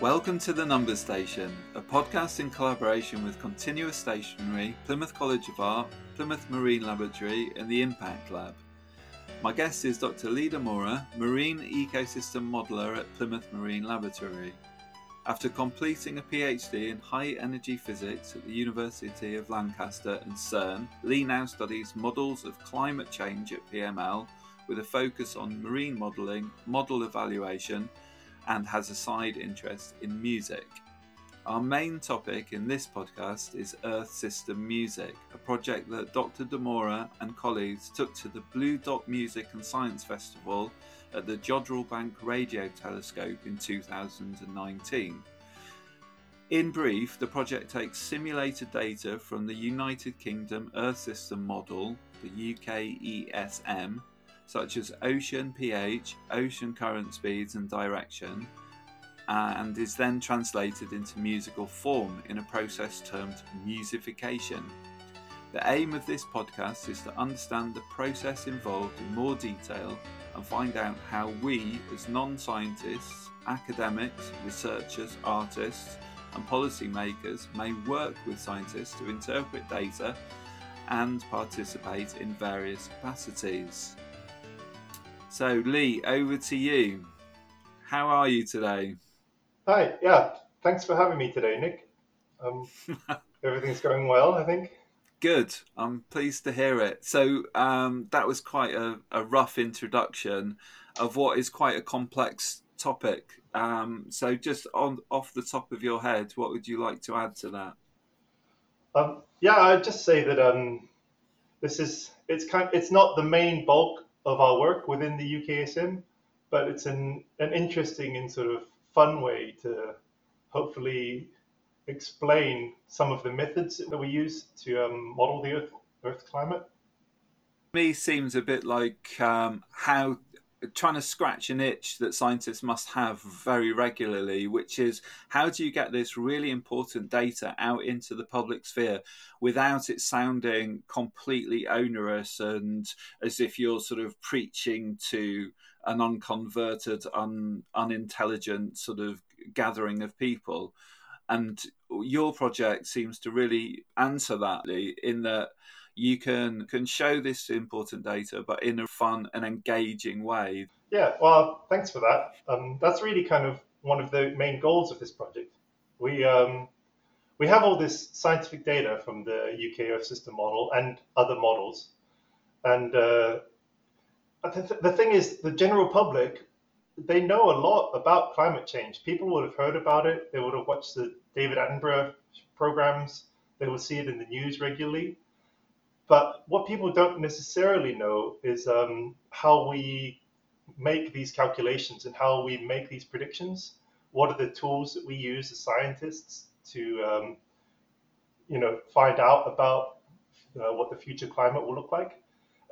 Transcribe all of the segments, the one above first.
Welcome to The Numbers Station, a podcast in collaboration with Continuous Stationery, Plymouth College of Art, Plymouth Marine Laboratory and the Impact Lab. My guest is Dr. Lee DeMora, Marine Ecosystem Modeler at Plymouth Marine Laboratory. After completing a PhD in High Energy Physics at the University of Lancaster and CERN, Lee now studies models of climate change at PML with a focus on marine modelling, model evaluation, and has a side interest in music. Our main topic in this podcast is Earth System Music, a project that Dr. DeMora and colleagues took to the Blue Dot Music and Science Festival at the Jodrell Bank Radio Telescope in 2019. In brief, the project takes simulated data from the United Kingdom Earth System Model, the UK ESM, such as ocean pH, ocean current speeds and direction, and is then translated into musical form in a process termed musification. The aim of this podcast is to understand the process involved in more detail and find out how we, as non-scientists, academics, researchers, artists, and policymakers may work with scientists to interpret data and participate in various capacities. So, Lee, over to you. How are you today? Hi, yeah. Thanks for having me today, Nick. Everything's going well, I think. Good. I'm pleased to hear it. So that was quite a rough introduction of what is quite a complex topic. So just off the top of your head, what would you like to add to that? I'd just say that it's not the main bulk of our work within the UKSM, but it's an interesting and sort of fun way to hopefully explain some of the methods that we use to model the Earth climate. To me, seems a bit like how trying to scratch an itch that scientists must have very regularly, which is how do you get this really important data out into the public sphere without it sounding completely onerous and as if you're sort of preaching to an unconverted, unintelligent sort of gathering of people. And your project seems to really answer that, Lee, in that you can show this important data, but in a fun and engaging way. Yeah, well, thanks for that. That's really kind of one of the main goals of this project. We have all this scientific data from the UK Earth System Model and other models. And the thing is, the general public, they know a lot about climate change. People would have heard about it. They would have watched the David Attenborough programs. They would see it in the news regularly. But what people don't necessarily know is how we make these calculations and how we make these predictions. What are the tools that we use as scientists to, find out about what the future climate will look like?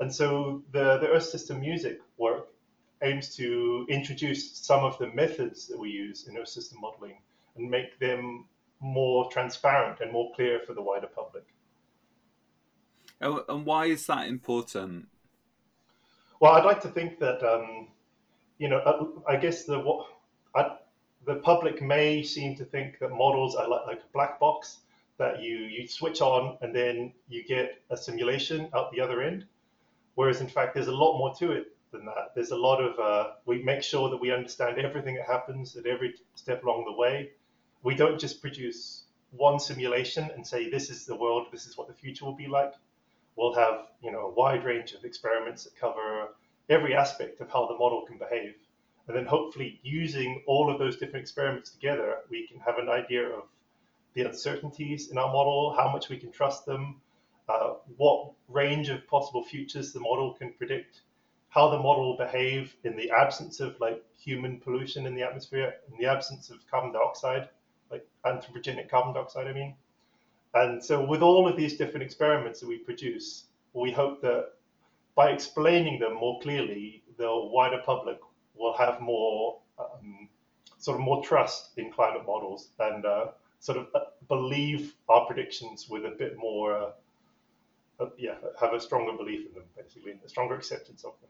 And so the Earth System Music work aims to introduce some of the methods that we use in Earth System modeling and make them more transparent and more clear for the wider public. And why is that important? Well, I'd like to think that, I guess the public may seem to think that models are like a black box that you switch on and then you get a simulation out the other end. Whereas, in fact, there's a lot more to it than that. There's a lot of, we make sure that we understand everything that happens at every step along the way. We don't just produce one simulation and say, this is the world, this is what the future will be like. We'll have, a wide range of experiments that cover every aspect of how the model can behave. And then hopefully using all of those different experiments together, we can have an idea of the uncertainties in our model, how much we can trust them, what range of possible futures the model can predict, how the model will behave in the absence of human pollution in the atmosphere, in the absence of carbon dioxide, anthropogenic carbon dioxide, I mean. And so with all of these different experiments that we produce, we hope that by explaining them more clearly, the wider public will have more more trust in climate models and believe our predictions with a bit more, have a stronger belief in them, basically, and a stronger acceptance of them.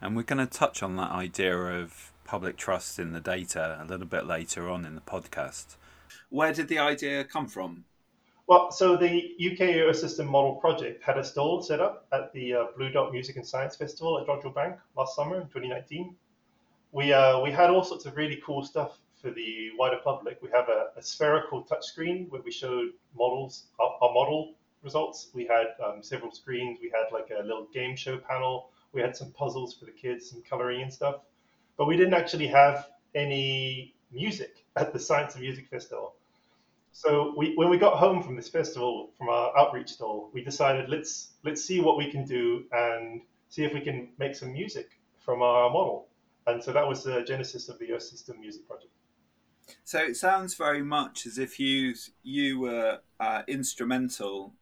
And we're going to touch on that idea of public trust in the data a little bit later on in the podcast. Where did the idea come from? Well, so the UK Earth System Model project had a stall set up at the Blue Dot Music and Science Festival at Jodrell Bank last summer in 2019. We had all sorts of really cool stuff for the wider public. We have a spherical touchscreen where we showed models, our model results. We had several screens. We had like a little game show panel. We had some puzzles for the kids, some coloring and stuff. But we didn't actually have any music at the Science and Music Festival. So when we got home from this festival, from our outreach stall, we decided let's see what we can do and see if we can make some music from our model. And so that was the genesis of the Earth System Music Project. So it sounds very much as if you were instrumental,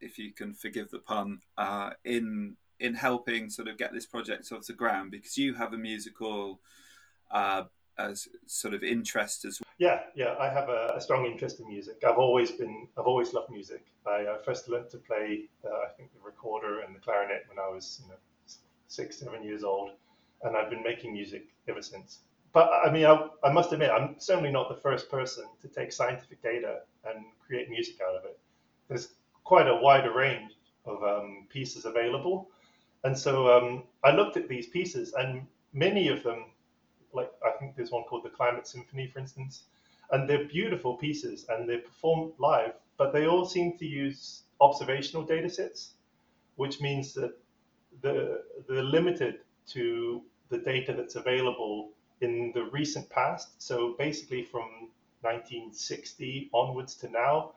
if you can forgive the pun, in helping sort of get this project off the ground, because you have a musical as sort of interest as well. Yeah, I have a strong interest in music. I've always loved music. I first learned to play, I think, the recorder and the clarinet when I was 6, 7 years old, and I've been making music ever since. But I mean, I must admit, I'm certainly not the first person to take scientific data and create music out of it. There's quite a wider range of pieces available, and so I looked at these pieces, and many of them, like I think there's one called the Climate Symphony, for instance, and they're beautiful pieces and they're performed live, but they all seem to use observational data sets, which means that they're limited to the data that's available in the recent past. So basically from 1960 onwards to now.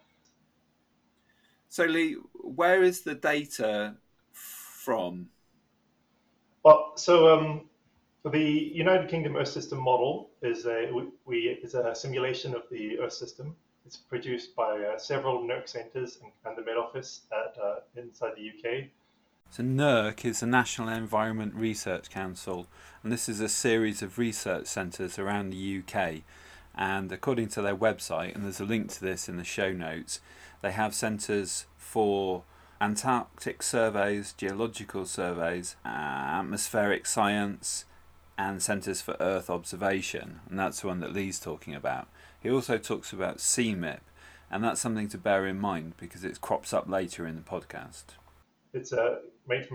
So Lee, where is the data from? Well, so, the United Kingdom Earth System Model is a simulation of the Earth System. It's produced by several NERC centres and the Met Office inside the UK. So NERC is the National Environment Research Council, and this is a series of research centres around the UK. And according to their website, and there's a link to this in the show notes, they have centres for Antarctic surveys, geological surveys, atmospheric science, and Centres for Earth Observation, and that's the one that Lee's talking about. He also talks about CMIP, and that's something to bear in mind because it crops up later in the podcast. It's made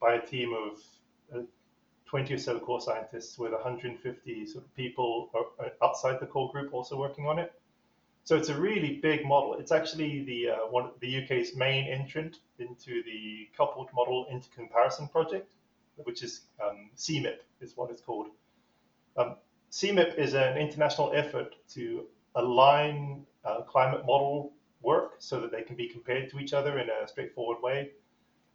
by a team of 20 or so core scientists, with 150 sort of people outside the core group also working on it. So it's a really big model. It's actually one of the UK's main entrant into the Coupled Model Intercomparison Project, which is CMIP is what it's called. CMIP is an international effort to align climate model work so that they can be compared to each other in a straightforward way.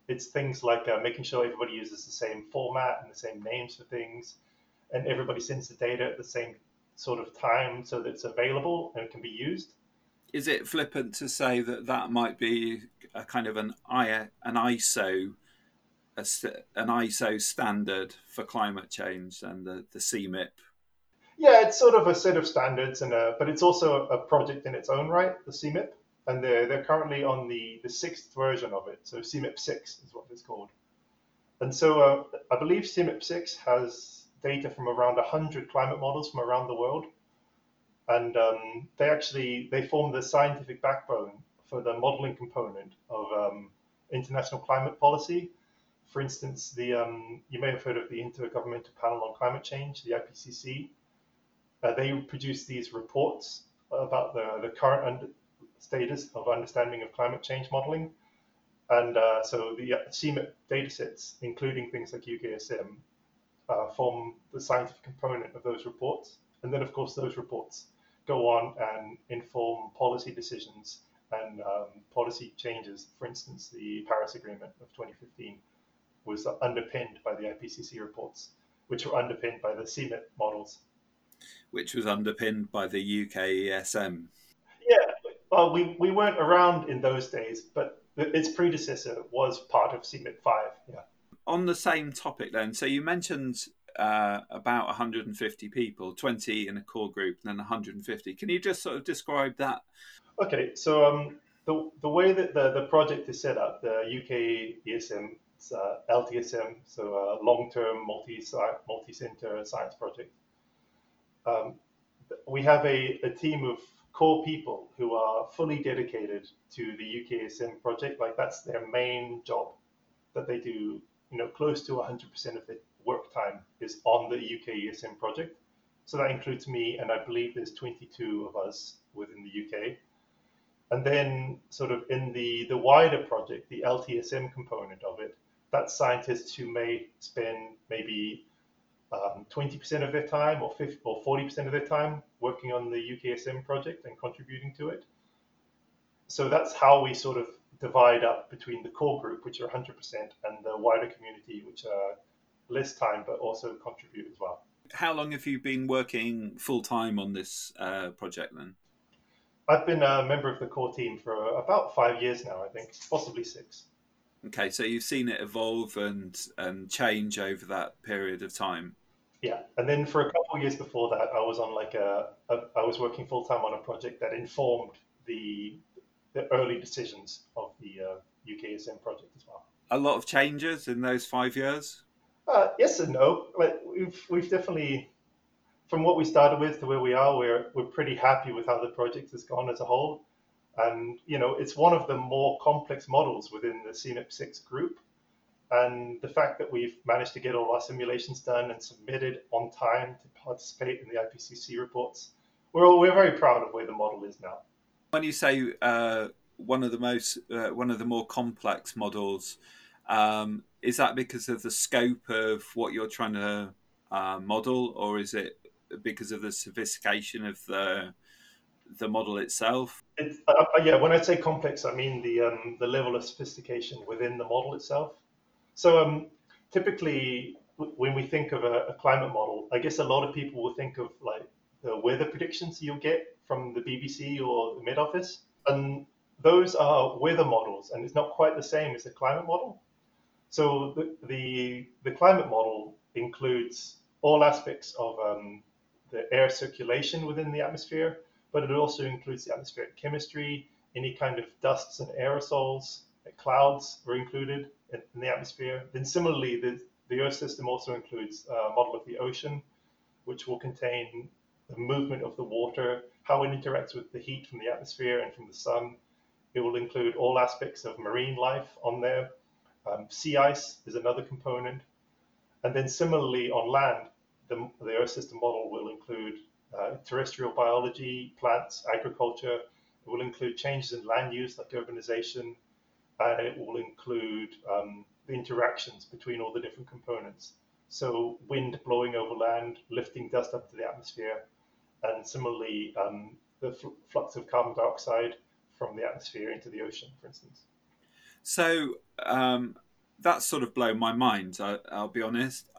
It's things like making sure everybody uses the same format and the same names for things, and everybody sends the data at the same sort of time so that it's available and can be used. Is it flippant to say that might be a kind of an ISO standard for climate change and the CMIP? Yeah, it's sort of a set of standards, but it's also a project in its own right, the CMIP, and they're currently on the sixth version of it, so CMIP6 is what it's called. And so I believe CMIP6 has data from around 100 climate models from around the world, and they form the scientific backbone for the modelling component of international climate policy. For instance, you may have heard of the Intergovernmental Panel on Climate Change, the IPCC. They produce these reports about the current status of understanding of climate change modeling. And so the CMIP datasets, including things like UKSM, form the scientific component of those reports. And then, of course, those reports go on and inform policy decisions and policy changes. For instance, the Paris Agreement of 2015. Was underpinned by the IPCC reports, which were underpinned by the CMIP models. Which was underpinned by the UKESM. Yeah, well, we weren't around in those days, but its predecessor was part of CMIP 5. Yeah. On the same topic then, so you mentioned about 150 people, 20 in a core group and then 150. Can you just sort of describe that? Okay, so the way that the project is set up, the UKESM, it's LTSM, so a long-term multi-center science project. we have a team of core people who are fully dedicated to the UKSM project. Like, that's their main job that they do. You know, close to 100% of their work time is on the UKSM project. So that includes me, and I believe there's 22 of us within the UK. And then sort of in the wider project, the LTSM component of it, that's scientists who may spend maybe 20% of their time or 50 or 40% of their time working on the UKSM project and contributing to it. So that's how we sort of divide up between the core group, which are 100%, and the wider community, which are less time, but also contribute as well. How long have you been working full time on this project then? I've been a member of the core team for about 5 years now, I think, possibly 6. Okay, so you've seen it evolve and change over that period of time. Yeah, and then for a couple of years before that, I was on I was working full time on a project that informed the early decisions of the UKSM project as well. A lot of changes in those 5 years? Yes and no. Like, we've definitely, from what we started with to where we are, we're pretty happy with how the project has gone as a whole. And, you know, it's one of the more complex models within the CMIP6 group. And the fact that we've managed to get all our simulations done and submitted on time to participate in the IPCC reports, we're very proud of where the model is now. When you say one of the more complex models, is that because of the scope of what you're trying to model, or is it because of the sophistication of the model itself? Yeah, when I say complex, I mean the level of sophistication within the model itself. So typically, when we think of a climate model, I guess a lot of people will think of like the weather predictions you'll get from the BBC or the Met Office. And those are weather models, and it's not quite the same as the climate model. So the climate model includes all aspects of the air circulation within the atmosphere, but it also includes the atmospheric chemistry, any kind of dusts and aerosols, and clouds were included in the atmosphere. Then similarly, the Earth system also includes a model of the ocean, which will contain the movement of the water, how it interacts with the heat from the atmosphere and from the sun. It will include all aspects of marine life on there. Sea ice is another component. And then similarly on land, the Earth system model will include terrestrial biology, plants, agriculture. It will include changes in land use like urbanization. And it will include the interactions between all the different components. So wind blowing over land, lifting dust up to the atmosphere. And similarly, the flux of carbon dioxide from the atmosphere into the ocean, for instance. So that's sort of blown my mind, I'll be honest.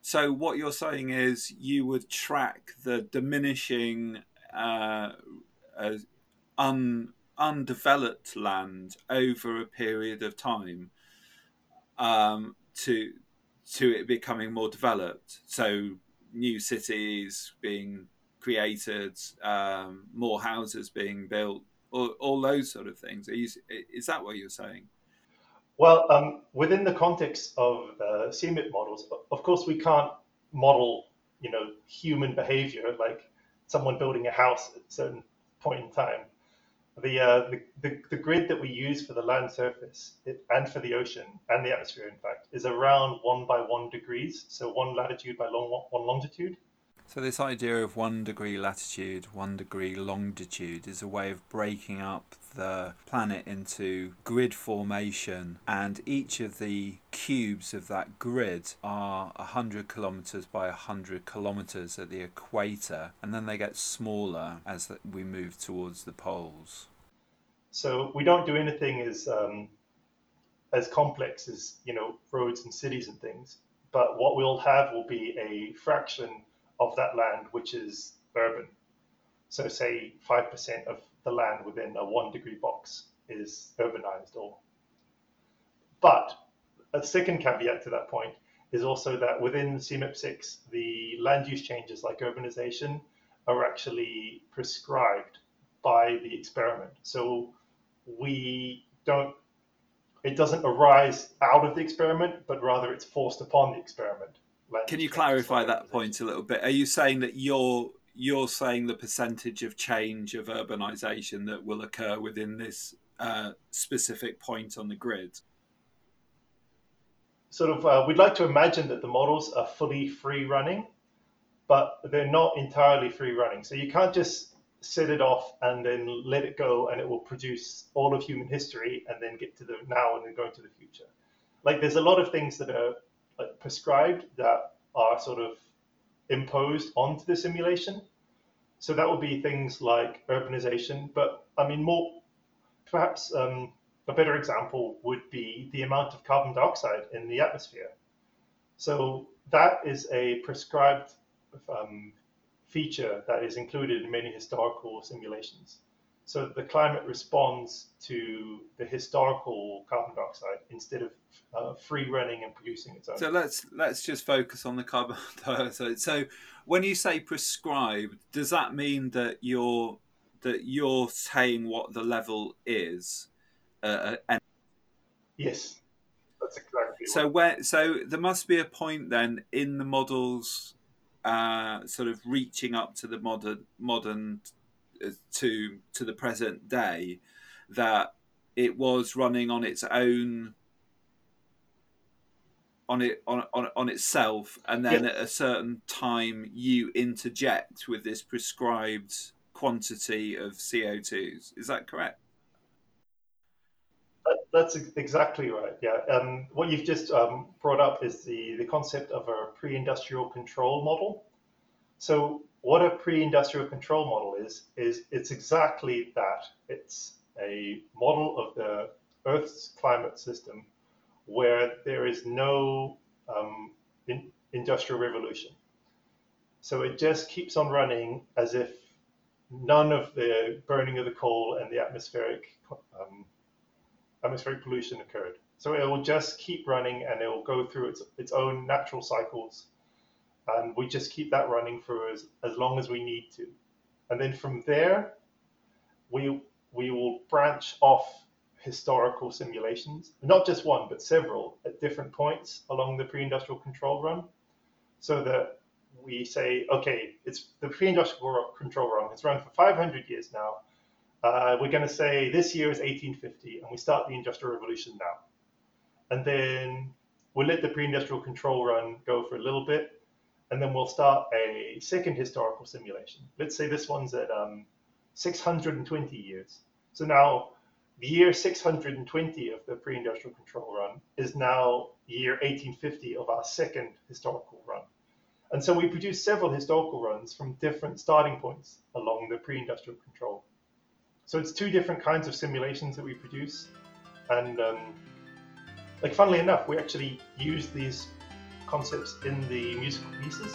So what you're saying is you would track the diminishing undeveloped land over a period of time to it becoming more developed. So new cities being created, more houses being built, all those sort of things. Is that what you're saying? Well, within the context of CMIP models, of course, we can't model, you know, human behavior, like someone building a house at a certain point in time. The grid that we use for the land surface and for the ocean and the atmosphere, in fact, is around 1 by 1 degrees. So 1 latitude by 1 longitude. So this idea of 1 degree latitude, 1 degree longitude is a way of breaking up the planet into grid formation, and each of the cubes of that grid are 100 kilometers by 100 kilometers at the equator, and then they get smaller as we move towards the poles. So we don't do anything as complex as, you know, roads and cities and things, but what we'll have will be a fraction of that land which is urban. So say 5% of the land within a 1 degree box is urbanized. But a second caveat to that point is also that within CMIP6, the land use changes like urbanization are actually prescribed by the experiment. So it doesn't arise out of the experiment, but rather it's forced upon the experiment, Can you clarify that point a little bit? Are you saying that you're saying the percentage of change of urbanisation that will occur within this specific point on the grid? We'd like to imagine that the models are fully free running, but they're not entirely free running. So you can't just set it off and then let it go and it will produce all of human history and then get to the now and then go into the future. Like, there's a lot of things that are prescribed that are sort of imposed onto the simulation. So that would be things like urbanization, but I mean, a better example would be the amount of carbon dioxide in the atmosphere. So that is a prescribed feature that is included in many historical simulations. So the climate responds to the historical carbon dioxide instead of free running and producing its own. So let's just focus on the carbon dioxide. So when you say prescribed, does that mean that you're saying what the level is? Yes, that's exactly. So there must be a point then in the models, sort of reaching up to the modern to the present day, that it was running on its own, on itself, and then at a certain time you interject with this prescribed quantity of CO2s. Is that correct? That's exactly right. Yeah. What you've just brought up is the concept of a pre-industrial control model. So what a pre-industrial control model is it's exactly that. It's a model of the Earth's climate system where there is no industrial revolution. So it just keeps on running as if none of the burning of the coal and the atmospheric pollution occurred. So it will just keep running and it will go through its own natural cycles. And we just keep that running for as long as we need to. And then from there, we will branch off historical simulations, not just one, but several at different points along the pre-industrial control run. So that we say, okay, it's the pre-industrial control run. It's run for 500 years now. We're going to say this year is 1850, and we start the Industrial Revolution now. And then we'll let the pre-industrial control run go for a little bit, and then we'll start a second historical simulation. Let's say this one's at 620 years. So now the year 620 of the pre-industrial control run is now year 1850 of our second historical run. And so we produce several historical runs from different starting points along the pre-industrial control. So it's two different kinds of simulations that we produce, and funnily enough, we actually use these concepts in the musical pieces.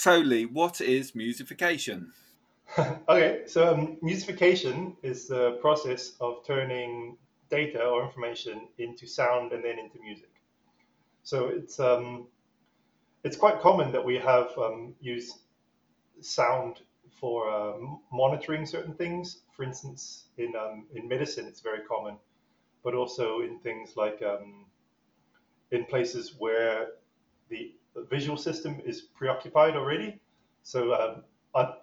So Lee, what is musification? Okay, so musification is the process of turning data or information into sound and then into music. So it's quite common that we have used sound for monitoring certain things. For instance, in medicine, it's very common, but also in things like in places where the visual system is preoccupied already. So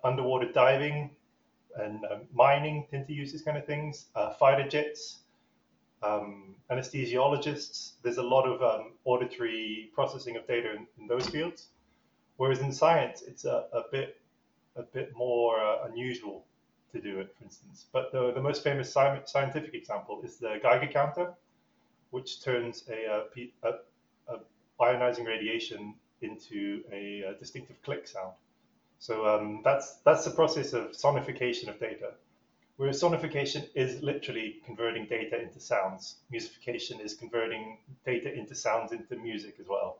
underwater diving and mining tend to use these kind of things. Fighter jets, anesthesiologists, there's a lot of auditory processing of data in those fields. Whereas in science, it's a bit more unusual to do it, for instance. But the most famous scientific example is the Geiger counter, which turns a ionizing radiation into a distinctive click sound. So that's the process of sonification of data. Whereas sonification is literally converting data into sounds. Musification is converting data into sounds into music as well.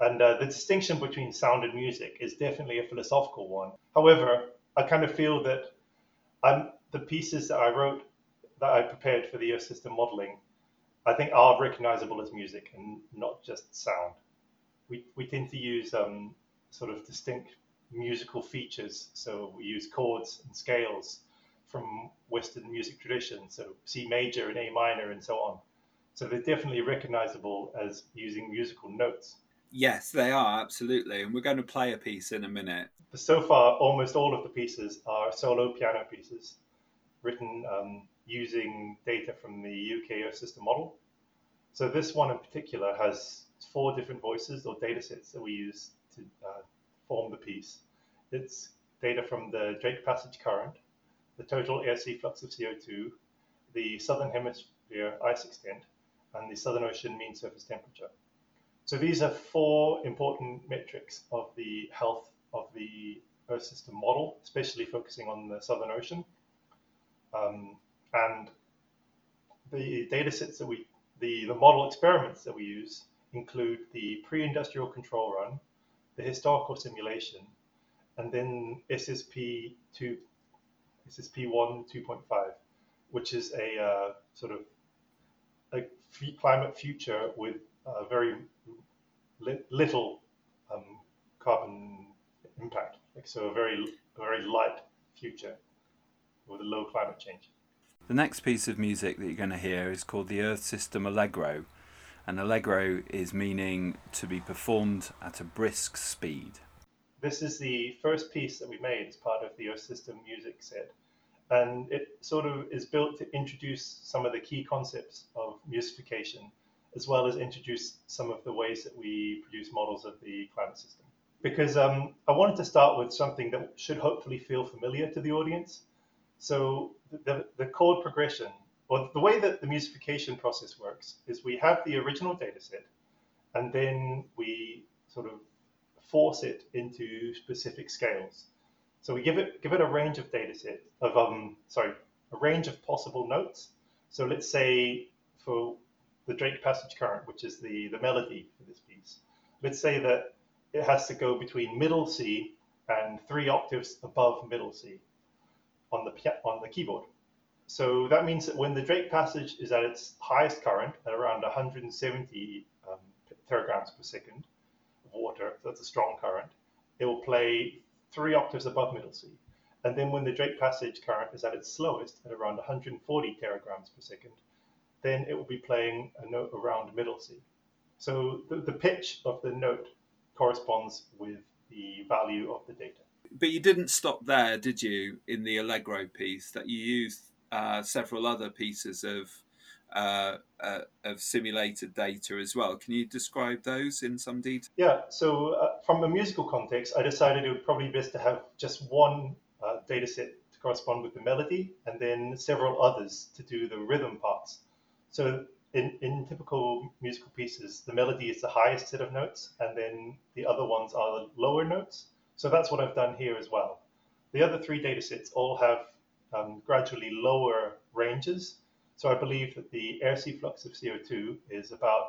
And the distinction between sound and music is definitely a philosophical one. However, I kind of feel that the pieces that I wrote, that I prepared for the Earth System modeling, I think are recognizable as music and not just sound. We tend to use sort of distinct musical features. So we use chords and scales from Western music traditions, so C major and A minor and so on. So they're definitely recognizable as using musical notes. Yes, they are, absolutely. And we're going to play a piece in a minute. So far, almost all of the pieces are solo piano pieces written using data from the UK Earth System Model. So this one in particular has 4 different voices or data sets that we use to form the piece. It's data from the Drake Passage current, the total air-sea flux of CO2, the southern hemisphere ice extent, and the Southern Ocean mean surface temperature. So these are 4 important metrics of the health of the Earth System Model, especially focusing on the Southern Ocean. And the data sets that the model experiments that we use include the pre-industrial control run, the historical simulation, and then SSP1-2.5, which is a sort of a climate future with very little carbon impact. So a very, very light future with a low climate change. The next piece of music that you're going to hear is called the Earth System Allegro. And allegro is meaning to be performed at a brisk speed. This is the first piece that we made as part of the Earth System music set. And it sort of is built to introduce some of the key concepts of musification, as well as introduce some of the ways that we produce models of the climate system. Because I wanted to start with something that should hopefully feel familiar to the audience. So the chord progression, or the way that the musification process works, is we have the original data set, and then we sort of force it into specific scales. So we give it a range of a range of possible notes. So let's say for the Drake Passage current, which is the melody for this piece, let's say that it has to go between middle C and 3 octaves above middle C on the keyboard. So that means that when the Drake Passage is at its highest current, at around 170 teragrams per second of water, so that's a strong current, it will play 3 octaves above middle C. And then when the Drake Passage current is at its slowest, at around 140 teragrams per second, then it will be playing a note around middle C. So the pitch of the note corresponds with the value of the data. But you didn't stop there, did you, in the Allegro piece, that you used several other pieces of simulated data as well. Can you describe those in some detail? Yeah, so from a musical context, I decided it would probably be best to have just one data set to correspond with the melody and then several others to do the rhythm parts. So in typical musical pieces, the melody is the highest set of notes and then the other ones are the lower notes. So that's what I've done here as well. The other 3 data sets all have gradually lower ranges. So I believe that the air sea flux of CO2 is about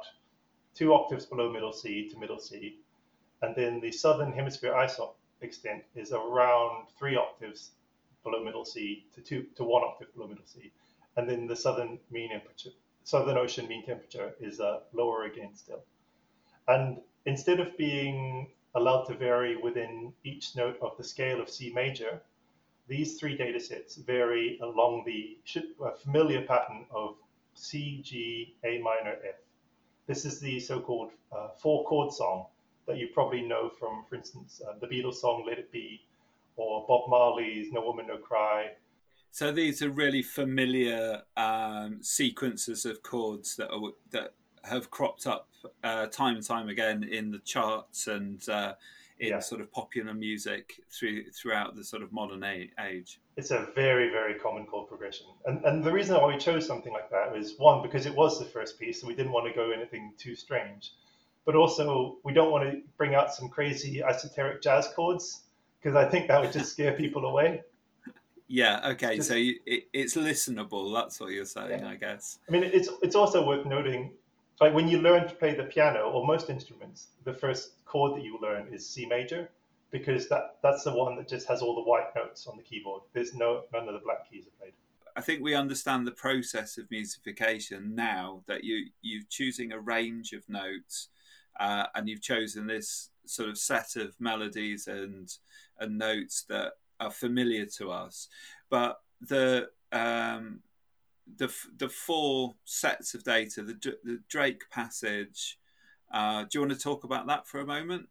2 octaves below middle C to middle C. And then the southern hemisphere ice extent is around 3 octaves below middle sea to 1 octave below middle sea. And then the southern mean temperature, Southern Ocean mean temperature is lower again still. And instead of being allowed to vary within each note of the scale of C major, these three data sets vary along the familiar pattern of C, G, A minor, F. This is the so-called 4-chord song that you probably know from, for instance, the Beatles song, Let It Be, or Bob Marley's No Woman, No Cry. So these are really familiar sequences of chords that are, that have cropped up time and time again in the charts and in sort of popular music throughout the sort of modern age. It's a very, very common chord progression. And the reason why we chose something like that is, one, because it was the first piece, so we didn't want to go anything too strange. But also, we don't want to bring out some crazy esoteric jazz chords, because I think that would just scare people away. Yeah, okay, just, so it's listenable, that's what you're saying, I guess. I mean, it's also worth noting, like when you learn to play the piano or most instruments, the first chord that you learn is C major, because that's the one that just has all the white notes on the keyboard. There's none of the black keys are played. I think we understand the process of musification now, that you're choosing a range of notes and you've chosen this sort of set of melodies and notes that are familiar to us. But the four sets of data, the Drake Passage, do you want to talk about that for a moment?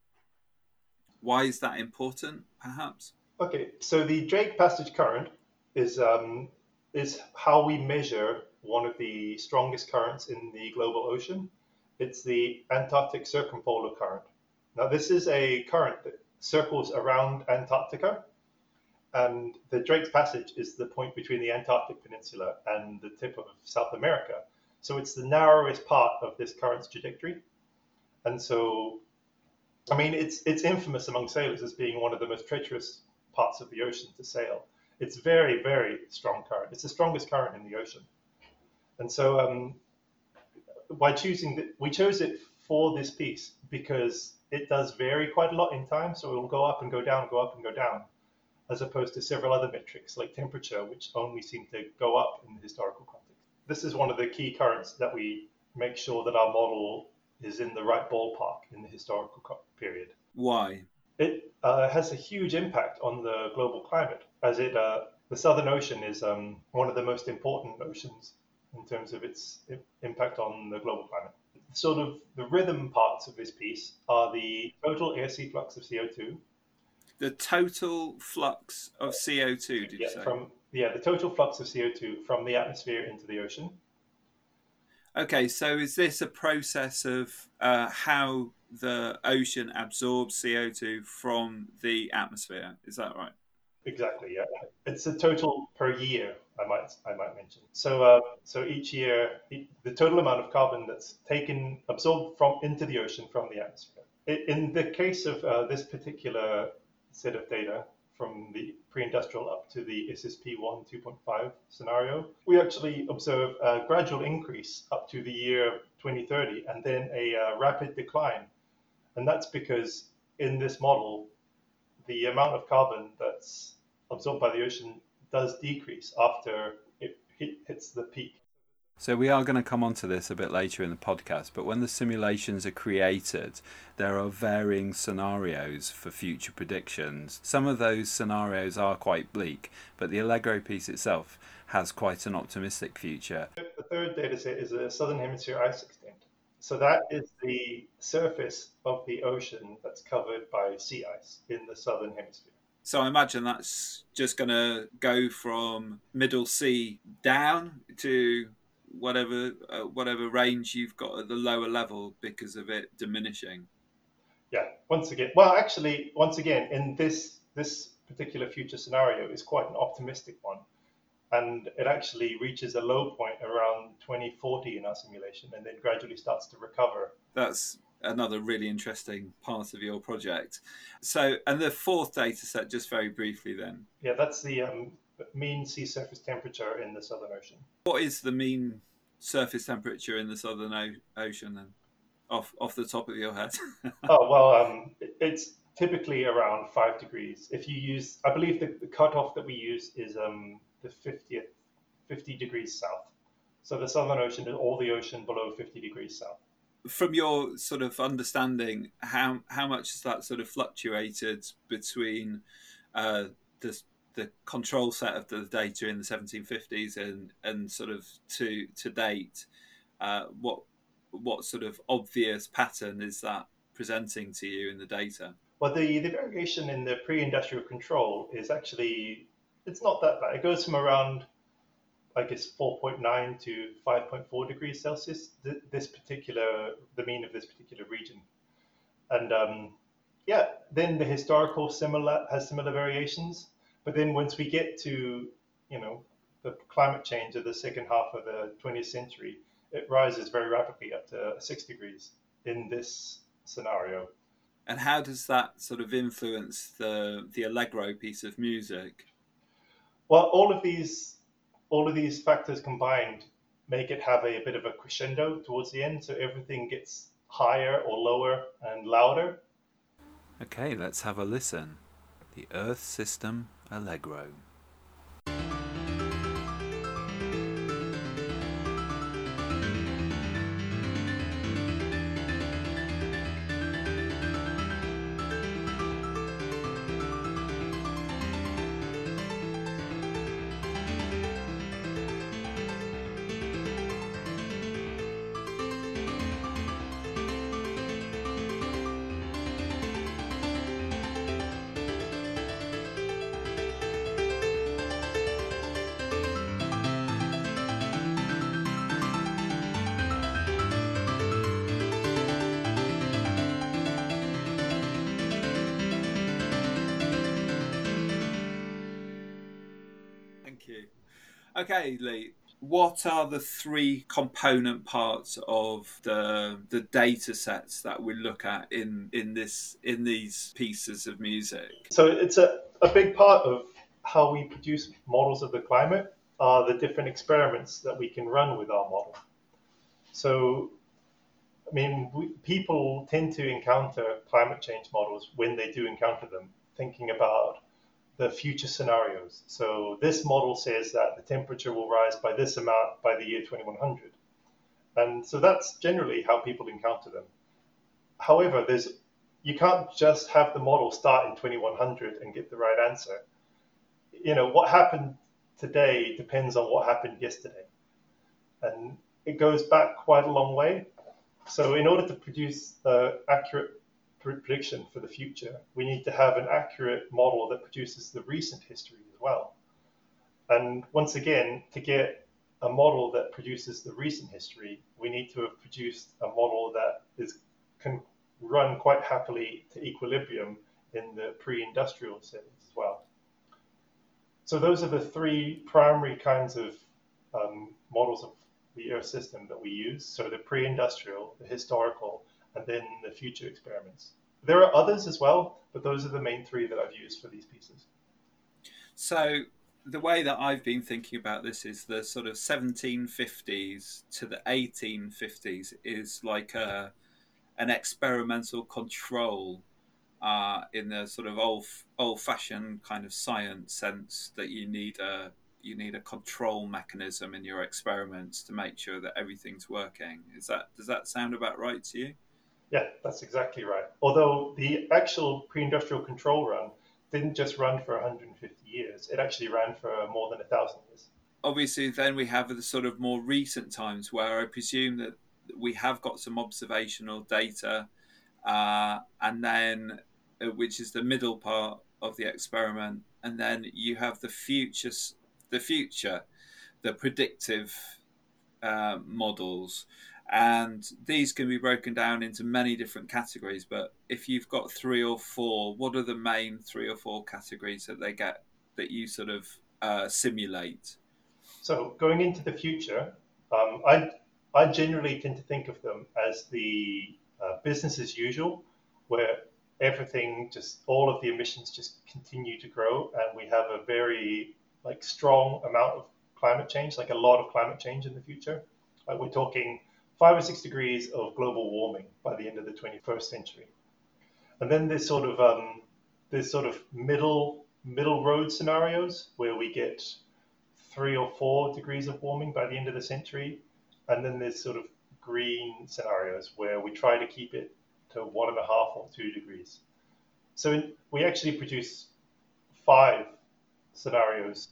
Why is that important, perhaps? Okay, so the Drake Passage current is how we measure one of the strongest currents in the global ocean. It's the Antarctic Circumpolar Current. Now, this is a current that circles around Antarctica, and the Drake's Passage is the point between the Antarctic Peninsula and the tip of South America. So it's the narrowest part of this current's trajectory. And so, I mean, it's infamous among sailors as being one of the most treacherous parts of the ocean to sail. It's very, very strong current. It's the strongest current in the ocean. And so we chose it for this piece because it does vary quite a lot in time. So it will go up and go down, go up and go down, as opposed to several other metrics like temperature, which only seem to go up in the historical context. This is one of the key currents that we make sure that our model is in the right ballpark in the historical period. Why? It has a huge impact on the global climate, as it the Southern Ocean is one of the most important oceans in terms of its impact on the global climate. Sort of the rhythm parts of this piece are the total air-sea flux of CO2, the total flux of CO2, did you say? The total flux of CO2 from the atmosphere into the ocean. Okay, so is this a process of how the ocean absorbs CO2 from the atmosphere? Is that right? Exactly, yeah. It's a total per year, I might mention. So each year, the total amount of carbon that's absorbed into the ocean from the atmosphere. In the case of this particular set of data from the pre-industrial up to the SSP1-2.5 scenario, we actually observe a gradual increase up to the year 2030 and then a rapid decline. And that's because in this model, the amount of carbon that's absorbed by the ocean does decrease after it hits the peak. So we are going to come on to this a bit later in the podcast, but when the simulations are created, there are varying scenarios for future predictions. Some of those scenarios are quite bleak, but the Allegro piece itself has quite an optimistic future. The third data set is the Southern Hemisphere ice extent. So that is the surface of the ocean that's covered by sea ice in the Southern Hemisphere. So I imagine that's just going to go from middle sea down to whatever range you've got at the lower level because of it diminishing. Yeah, once again, in this particular future scenario is quite an optimistic one. And it actually reaches a low point around 2040 in our simulation and then gradually starts to recover. That's another really interesting part of your project. So, and the fourth data set, just very briefly then. Yeah, that's the mean sea surface temperature in the Southern Ocean. What is the mean surface temperature in the Southern Ocean then? off the top of your head? Oh, well, it's typically around 5 degrees. If you use, I believe the cutoff that we use is the 50 degrees south. So the Southern Ocean and all the ocean below 50 degrees south. From your sort of understanding, how much has that sort of fluctuated between the control set of the data in the 1750s and sort of to date? What sort of obvious pattern is that presenting to you in the data? Well, the variation in the pre-industrial control is actually, it's not that bad. It goes from around, I guess, 4.9 to 5.4 degrees Celsius, the mean of this particular region. And then the historical has similar variations. But then once we get to, the climate change of the second half of the 20th century, it rises very rapidly up to 6 degrees in this scenario. And how does that sort of influence the Allegro piece of music? Well, all of these factors combined make it have a bit of a crescendo towards the end, so everything gets higher or lower and louder. Okay, let's have a listen. The Earth System Allegro. Okay, Lee, what are the three component parts of the data sets that we look at in these pieces of music? So it's a big part of how we produce models of the climate are the different experiments that we can run with our model. So, I mean, people tend to encounter climate change models when they do encounter them, thinking about the future scenarios. So this model says that the temperature will rise by this amount by the year 2100. And so that's generally how people encounter them. However, you can't just have the model start in 2100 and get the right answer. What happened today depends on what happened yesterday. And it goes back quite a long way. So in order to produce accurate prediction for the future, we need to have an accurate model that produces the recent history as well. And once again, to get a model that produces the recent history, we need to have produced a model that can run quite happily to equilibrium in the pre-industrial settings as well. So those are the three primary kinds of models of the Earth system that we use. So the pre-industrial, the historical, and then the future experiments. There are others as well, but those are the main three that I've used for these pieces. So the way that I've been thinking about this is the sort of 1750s to the 1850s is like an experimental control in the sort of old-fashioned kind of science sense that you need a control mechanism in your experiments to make sure that everything's working. Does that sound about right to you? Yeah, that's exactly right. Although the actual pre-industrial control run didn't just run for 150 years, it actually ran for more than 1,000 years. Obviously, then we have the sort of more recent times where I presume that we have got some observational data, and then which is the middle part of the experiment, and then you have the future, the predictive models. And these can be broken down into many different categories, but if you've got three or four, what are the main three or four categories that you sort of simulate? So going into the future, I generally tend to think of them as the business as usual, where all of the emissions just continue to grow, and we have a very strong amount of climate change, a lot of climate change in the future. We're talking 5 or 6 degrees of global warming by the end of the 21st century. And then there's sort of middle road scenarios where we get 3 or 4 degrees of warming by the end of the century. And then there's sort of green scenarios where we try to keep it to 1.5 or 2 degrees. So we actually produce 5 scenarios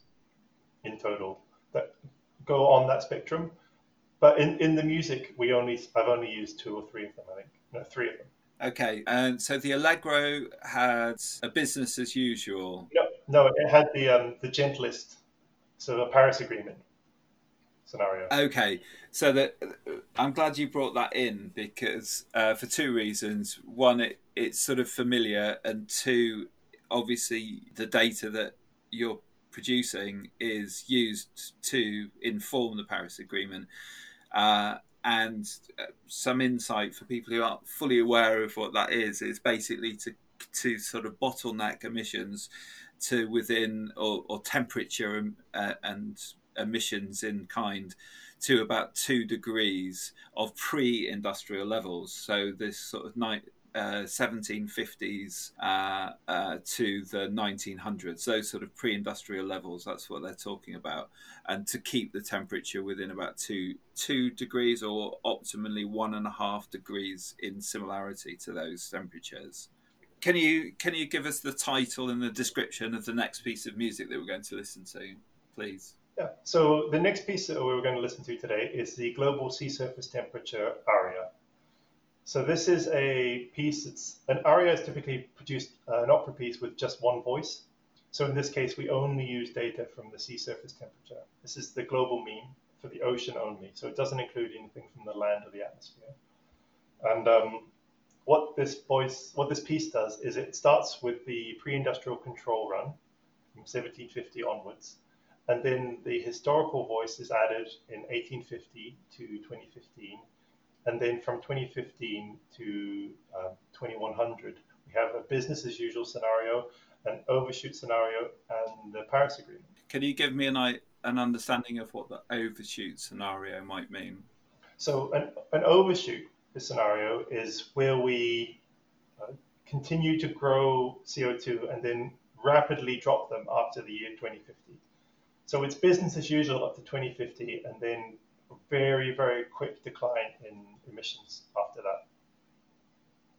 in total that go on that spectrum. But in the music, I've only used 2 or 3 of them, I think. No, 3 of them. Okay, and so the Allegro had a business as usual. No, it had the gentlest, so the Paris Agreement scenario. Okay, so I'm glad you brought that in because for 2 reasons. 1, it's sort of familiar, and 2, obviously the data that you're producing is used to inform the Paris Agreement. And some insight for people who aren't fully aware of what that is basically to sort of bottleneck emissions to within or temperature and emissions in kind to about 2 degrees of pre-industrial levels. So this sort of 1750s to the 1900s, those sort of pre-industrial levels, that's what they're talking about. And to keep the temperature within about 2 degrees or optimally 1.5 degrees in similarity to those temperatures. Can you give us the title and the description of the next piece of music that we're going to listen to, please? Yeah, so the next piece that we're going to listen to today is the Global Sea Surface Temperature Aria. So this is a piece, an aria is typically produced, an opera piece with just one voice. So in this case, we only use data from the sea surface temperature. This is the global mean for the ocean only. So it doesn't include anything from the land or the atmosphere. And what this piece does is it starts with the pre-industrial control run from 1750 onwards. And then the historical voice is added in 1850 to 2015. And then from 2015 to 2100, we have a business as usual scenario, an overshoot scenario, and the Paris Agreement. Can you give me an understanding of what the overshoot scenario might mean? So an overshoot scenario is where we continue to grow CO2 and then rapidly drop them after the year 2050. So it's business as usual up to 2050 and then very, very quick decline in emissions after that.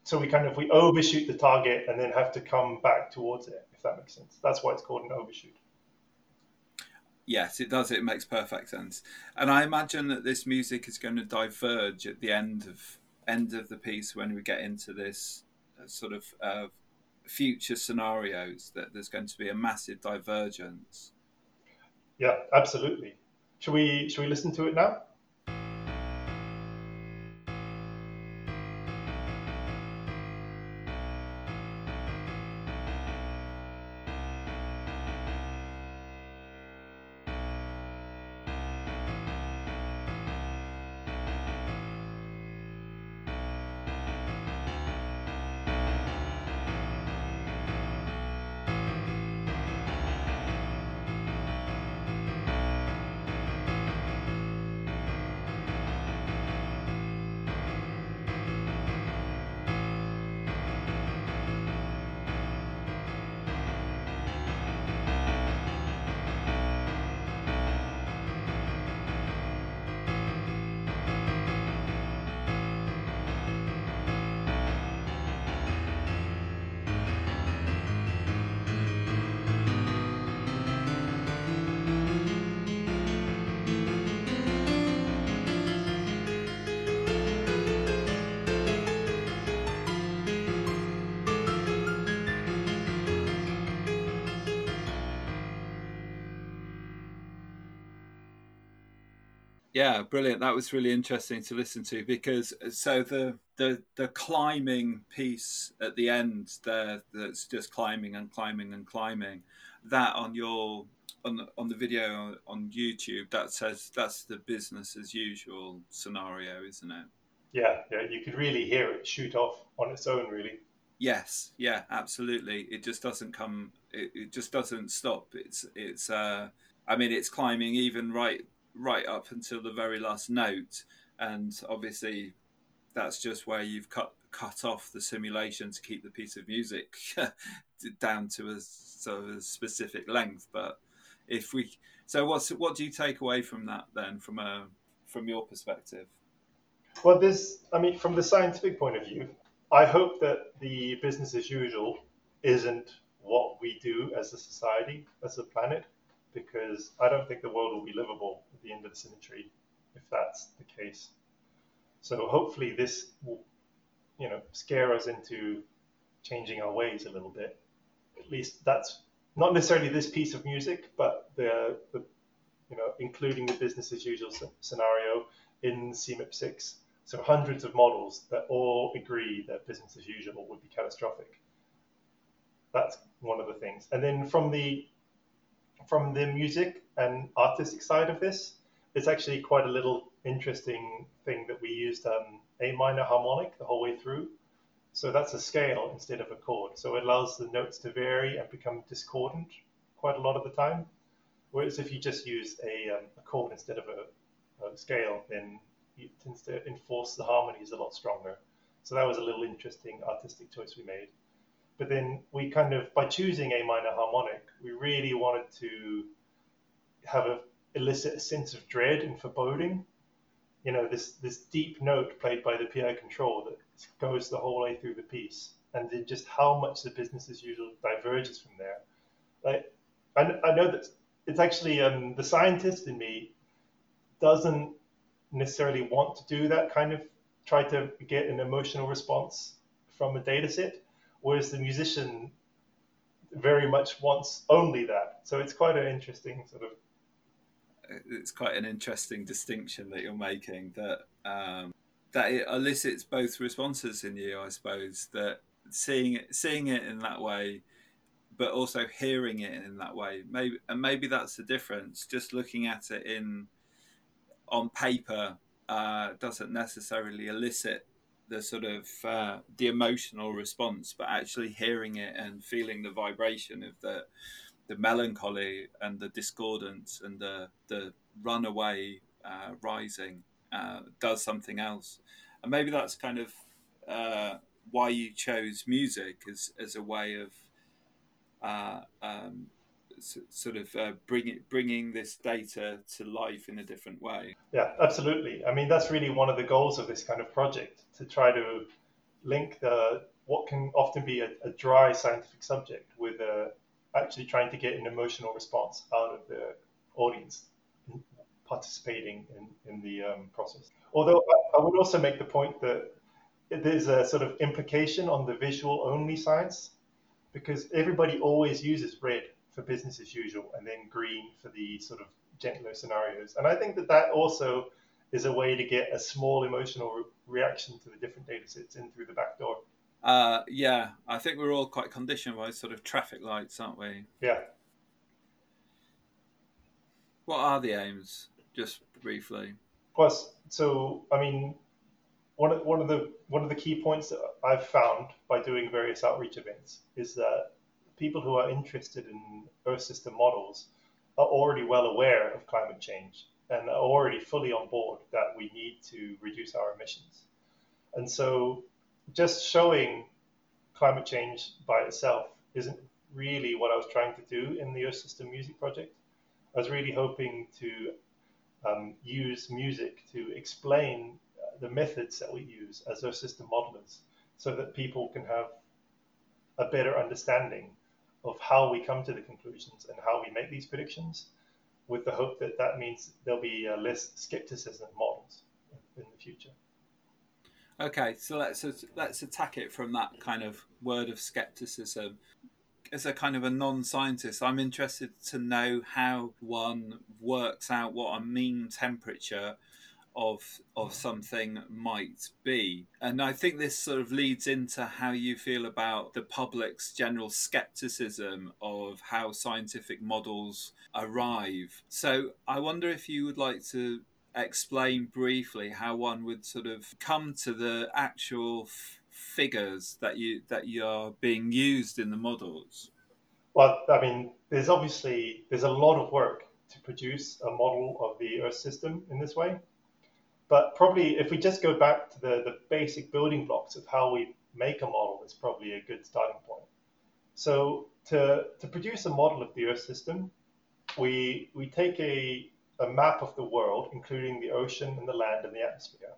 So we overshoot the target and then have to come back towards it, if that makes sense. That's why it's called an overshoot. Yes, it does. It makes perfect sense. And I imagine that this music is going to diverge at the end of the piece when we get into this sort of future scenarios, that there's going to be a massive divergence. Yeah, absolutely. Should we listen to it now? Yeah, brilliant. That was really interesting to listen to because the climbing piece at the end there that's just climbing and climbing and climbing. That on the video on YouTube that says that's the business as usual scenario, isn't it? Yeah, you could really hear it shoot off on its own, really. Yes, yeah, absolutely. It just doesn't come. It just doesn't stop. It's climbing even right up until the very last note, And obviously, that's just where you've cut off the simulation to keep the piece of music down to a sort of a specific length. But if we, so what do you take away from that then, from your perspective? Well, from the scientific point of view, I hope that the business as usual isn't what we do as a society, as a planet, because I don't think the world will be livable at the end of the century if that's the case. So hopefully this will, scare us into changing our ways a little bit. At least that's not necessarily this piece of music, but the including the business as usual scenario in CMIP6. So hundreds of models that all agree that business as usual would be catastrophic. That's one of the things. And then from the music and artistic side of this, it's actually quite a little interesting thing that we used A minor harmonic the whole way through. So that's a scale instead of a chord. So it allows the notes to vary and become discordant quite a lot of the time. Whereas if you just use a chord instead of a scale, then it tends to enforce the harmonies a lot stronger. So that was a little interesting artistic choice we made. But then we kind of, by choosing A minor harmonic, we really wanted to elicit a sense of dread and foreboding. This deep note played by the PI control that goes the whole way through the piece, and then just how much the business as usual diverges from there. Like, I know that it's actually the scientist in me doesn't necessarily want to do that kind of, try to get an emotional response from a data set, whereas the musician very much wants only that. So it's quite an interesting distinction that you're making, that that it elicits both responses in you, I suppose, that seeing it in that way, but also hearing it in that way. Maybe that's the difference. Just looking at it on paper doesn't necessarily elicit the sort of the emotional response, but actually hearing it and feeling the vibration of the melancholy and the discordance and the runaway rising does something else. And maybe that's kind of why you chose music as a way of bringing this data to life in a different way. Yeah, absolutely. I mean, that's really one of the goals of this kind of project, to try to link what can often be a dry scientific subject with actually trying to get an emotional response out of the audience participating in the process. Although I would also make the point that there's a sort of implication on the visual only science, because everybody always uses red for business as usual and then green for the sort of gentler scenarios. And I think that also is a way to get a small emotional reaction to the different data sets in through the back door. Yeah, I think we're all quite conditioned by sort of traffic lights, aren't we? Yeah. What are the aims, just briefly? One of the key points that I've found by doing various outreach events is that people who are interested in Earth system models are already well aware of climate change and are already fully on board that we need to reduce our emissions. And so just showing climate change by itself isn't really what I was trying to do in the Earth System Music project. I was really hoping to use music to explain the methods that we use as Earth System modelers, so that people can have a better understanding of how we come to the conclusions and how we make these predictions, with the hope that that means there'll be less skepticism of models in the future. Okay, so let's attack it from that kind of word of skepticism. As a kind of a non-scientist, I'm interested to know how one works out what a mean temperature of something might be. And I think this sort of leads into how you feel about the public's general skepticism of how scientific models arrive. So I wonder if you would like to explain briefly how one would sort of come to the actual figures that you are being used in the models. Well, I mean, there's a lot of work to produce a model of the Earth system in this way. But probably if we just go back to the basic building blocks of how we make a model, it's probably a good starting point. So to produce a model of the Earth system, we take a map of the world, including the ocean and the land and the atmosphere,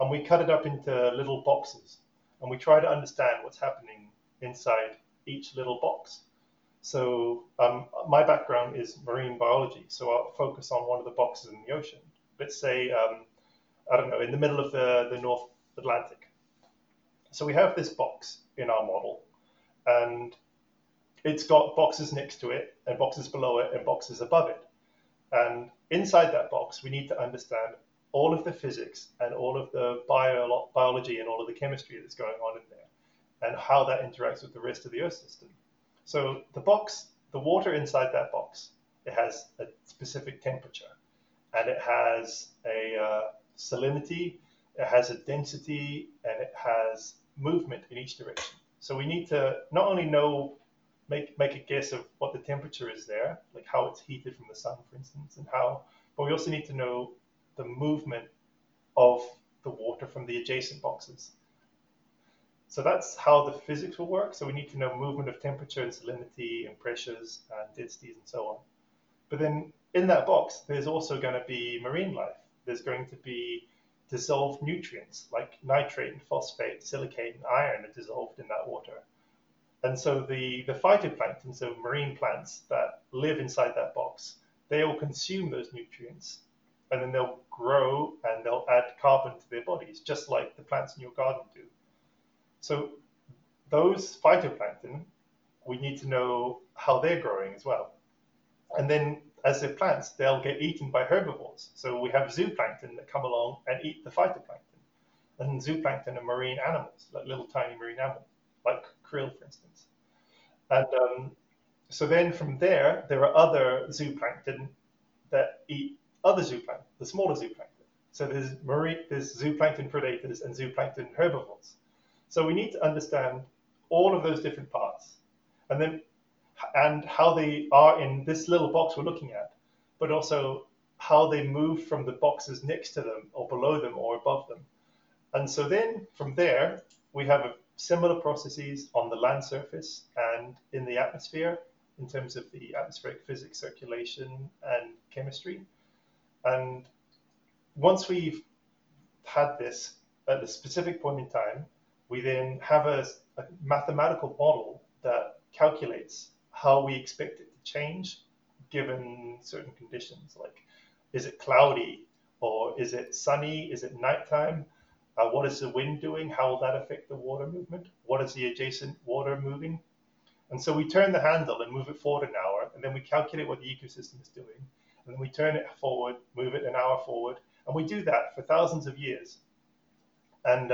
and we cut it up into little boxes, and we try to understand what's happening inside each little box. So my background is marine biology, so I'll focus on one of the boxes in the ocean. Let's say, I don't know, in the middle of the North Atlantic. So we have this box in our model, and it's got boxes next to it, and boxes below it, and boxes above it. And inside that box, we need to understand all of the physics and all of the biology and all of the chemistry that's going on in there, and how that interacts with the rest of the Earth system. So the box, the water inside that box, it has a specific temperature, and it has a salinity, it has a density, and it has movement in each direction. So we need to not only know, make a guess of what the temperature is there, like how it's heated from the sun, for instance, and how, but we also need to know the movement of the water from the adjacent boxes. So that's how the physics will work. So we need to know movement of temperature and salinity and pressures and densities and so on. But then in that box, there's also going to be marine life. There's going to be dissolved nutrients like nitrate and phosphate, silicate and iron are dissolved in that water. And so the phytoplankton, so marine plants that live inside that box, they will consume those nutrients, and then they'll grow and they'll add carbon to their bodies, just like the plants in your garden do. So those phytoplankton, we need to know how they're growing as well. And then as they're plants, they'll get eaten by herbivores. So we have zooplankton that come along and eat the phytoplankton. And zooplankton are marine animals, like little tiny marine animals, like krill, for instance. And so then from there, there are other zooplankton that eat other zooplankton, the smaller zooplankton. So there's zooplankton predators and zooplankton herbivores. So we need to understand all of those different parts, and then and how they are in this little box we're looking at, but also how they move from the boxes next to them or below them or above them. And so then from there, we have similar processes on the land surface and in the atmosphere in terms of the atmospheric physics, circulation and chemistry. And once we've had this at a specific point in time, we then have a mathematical model that calculates how we expect it to change given certain conditions, like is it cloudy or is it sunny, is it nighttime, what is the wind doing, how will that affect the water movement, what is the adjacent water moving. And so we turn the handle and move it forward an hour, and then we calculate what the ecosystem is doing. And then we turn it forward, move it an hour forward, and we do that for thousands of years. And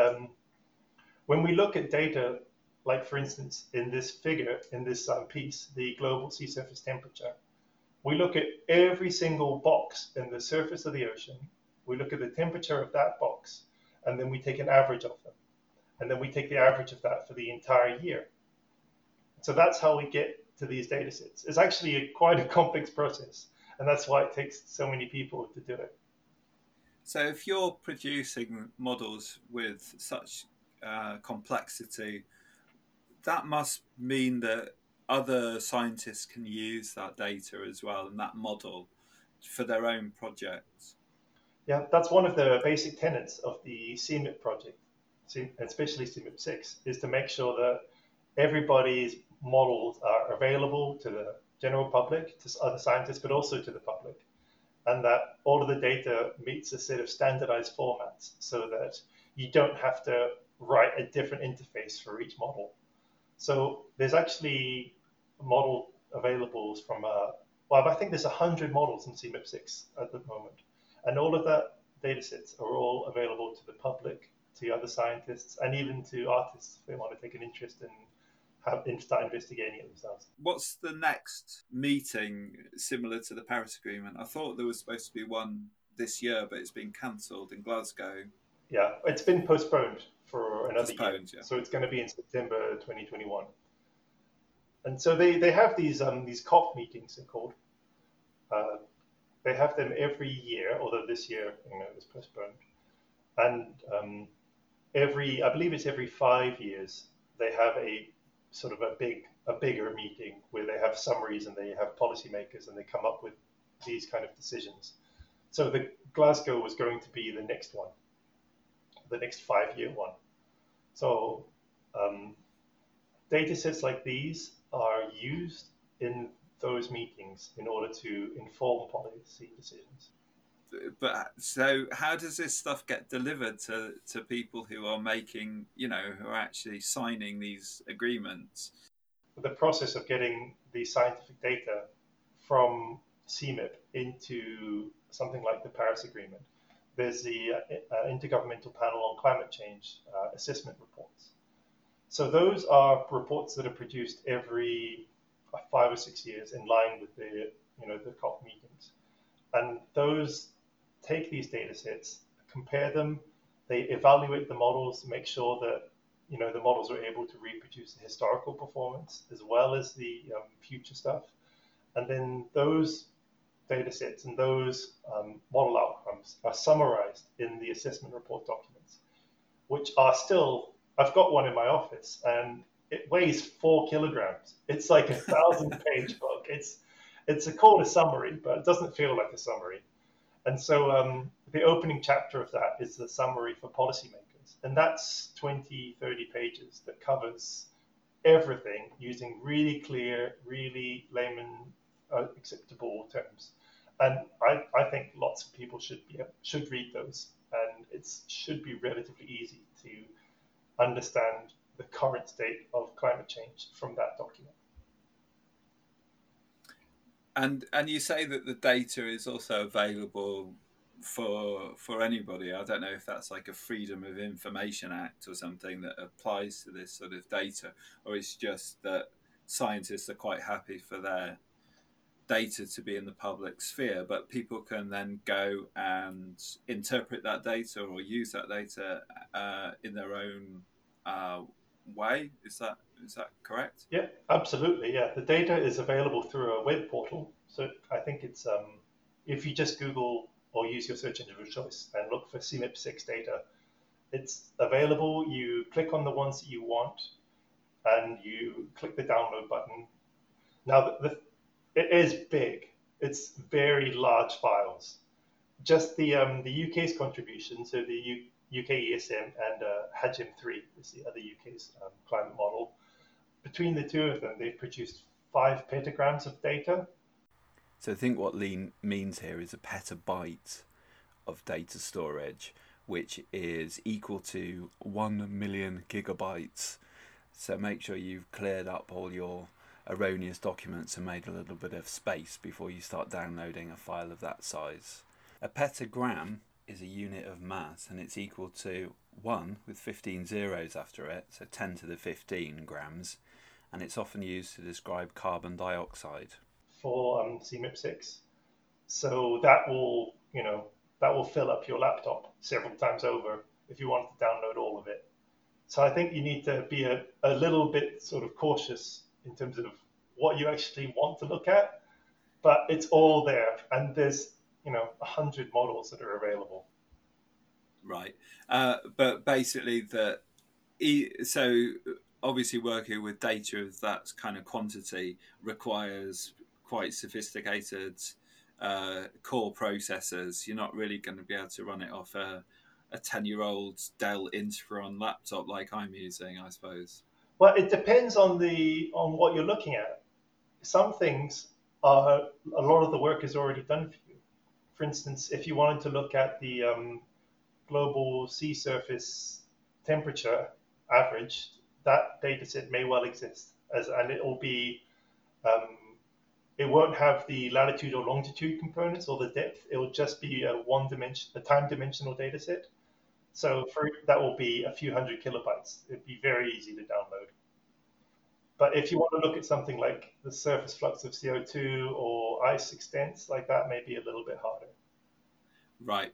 when we look at data, like for instance, in this figure, in this piece, the global sea surface temperature, we look at every single box in the surface of the ocean, we look at the temperature of that box, and then we take an average of them. And then we take the average of that for the entire year. So that's how we get to these data sets. It's actually quite a complex process. And that's why it takes so many people to do it. So if you're producing models with such complexity, that must mean that other scientists can use that data as well and that model for their own projects. Yeah, that's one of the basic tenets of the CMIP project, especially CMIP6, is to make sure that everybody's models are available to the general public, to other scientists, but also to the public, and that all of the data meets a set of standardized formats so that you don't have to write a different interface for each model. So there's actually a model available from, well, I think there's 100 models in CMIP6 at the moment, and all of that data sets are all available to the public, to other scientists, and even to artists if they want to take an interest in start investigating it themselves. What's the next meeting similar to the Paris Agreement? I thought there was supposed to be one this year, but it's been cancelled in Glasgow. Yeah, it's been postponed for another year. Yeah. So it's going to be in September 2021. And so they have these COP meetings, they're called. They have them every year, although this year, you know, it was postponed. And I believe it's every 5 years, they have a sort of a bigger meeting where they have summaries and they have policymakers and they come up with these kind of decisions. So the Glasgow was going to be the next one, the next 5 year one. So data sets like these are used in those meetings in order to inform policy decisions. But so how does this stuff get delivered to people who are making, who are actually signing these agreements? The process of getting the scientific data from CMIP into something like the Paris Agreement. There's the Intergovernmental Panel on Climate Change assessment reports. So those are reports that are produced every 5 or 6 years in line with the COP meetings. And those take these data sets, compare them, they evaluate the models to make sure that, the models are able to reproduce the historical performance as well as the future stuff. And then those data sets and those model outcomes are summarized in the assessment report documents, which are still, I've got one in my office and it weighs 4 kilograms. It's like 1,000-page book. It's called a summary, but it doesn't feel like a summary. And so the opening chapter of that is the summary for policymakers. And that's 20, 30 pages that covers everything using really clear, really layman acceptable terms. And I think lots of people should read those. And it should be relatively easy to understand the current state of climate change from that document. And you say that the data is also available for anybody. I don't know if that's like a Freedom of Information Act or something that applies to this sort of data, or it's just that scientists are quite happy for their data to be in the public sphere, but people can then go and interpret that data or use that data in their own way. Is that correct? Yeah, absolutely. Yeah, the data is available through a web portal. So I think it's if you just Google or use your search engine of choice and look for CMIP6 data, it's available. You click on the ones that you want, and you click the download button. Now, it is big. It's very large files. Just the UK's contribution. So the UK ESM and HadGEM3 is the other UK's climate model. Between the two of them, they've produced 5 petagrams of data. So I think what Lee means here is a petabyte of data storage, which is equal to 1 million gigabytes. So make sure you've cleared up all your erroneous documents and made a little bit of space before you start downloading a file of that size. A petagram is a unit of mass, and it's equal to 1 with 15 zeros after it, so 10 to the 15 grams, and it's often used to describe carbon dioxide. For CMIP6, so that will fill up your laptop several times over if you want to download all of it. So I think you need to be a little bit sort of cautious in terms of what you actually want to look at, but it's all there, and there's 100 models that are available. Right. But basically, so obviously working with data of that kind of quantity requires quite sophisticated core processors. You're not really going to be able to run it off a 10-year-old Dell Inspiron laptop like I'm using, I suppose. Well, it depends on what you're looking at. Some things are, a lot of the work is already done for you. For instance, if you wanted to look at the global sea surface temperature average, that data set may well exist, and it will be, it won't have the latitude or longitude components or the depth. It will just be a time-dimensional data set. So that will be a few hundred kilobytes. It'd be very easy to download. But if you want to look at something like the surface flux of CO2 or ice extents, like that may be a little bit harder. Right.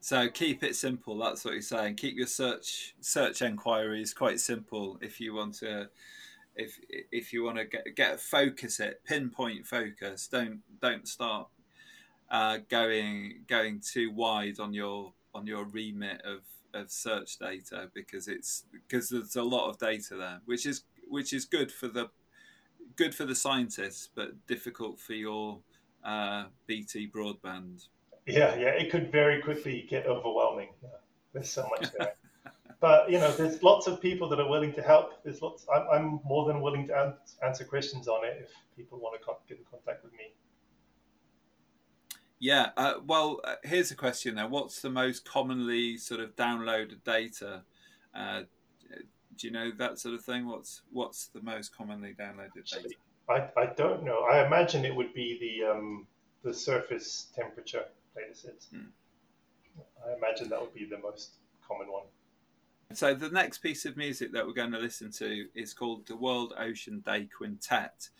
So keep it simple. That's what you're saying. Keep your search enquiries quite simple. If you want to, if you want to get focus it, pinpoint focus. Don't start going too wide on your remit of of search data, because there's a lot of data there, which is good for the scientists, but difficult for your BT broadband. Yeah, it could very quickly get overwhelming. There's so much there. But, there's lots of people that are willing to help. There's lots. I'm more than willing to answer questions on it if people want to get in contact with me. Yeah. Well, here's a question then. What's the most commonly sort of downloaded data? Do you know that sort of thing? What's the most commonly downloaded data? I don't know. I imagine it would be the surface temperature datasets. I imagine that would be the most common one. So the next piece of music that we're going to listen to is called the World Ocean Day Quintet.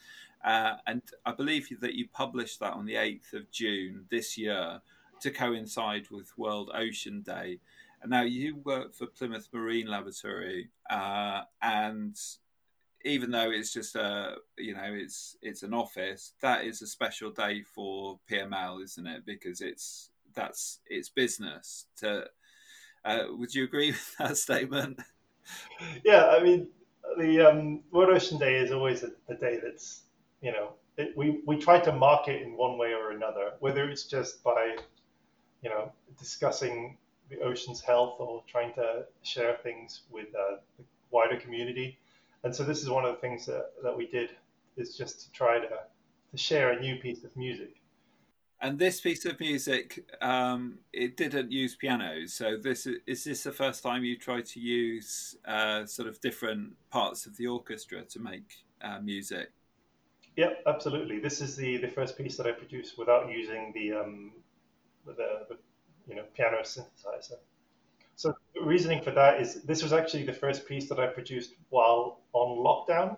And I believe that you published that on the 8th of June this year to coincide with World Ocean Day. And now you work for Plymouth Marine Laboratory, and even though it's just it's an office, that is a special day for PML, isn't it? Because it's business. Would you agree with that statement? Yeah, I mean, the World Ocean Day is always a day that's, we try to mark it in one way or another, whether it's just by, discussing the ocean's health or trying to share things with the wider community. And so this is one of the things that we did, is just to try to share a new piece of music. And this piece of music, it didn't use pianos. So is this the first time you tried to use sort of different parts of the orchestra to make music? Yep, absolutely. This is the first piece that I produced without using the piano synthesizer. So the reasoning for that is this was actually the first piece that I produced while on lockdown.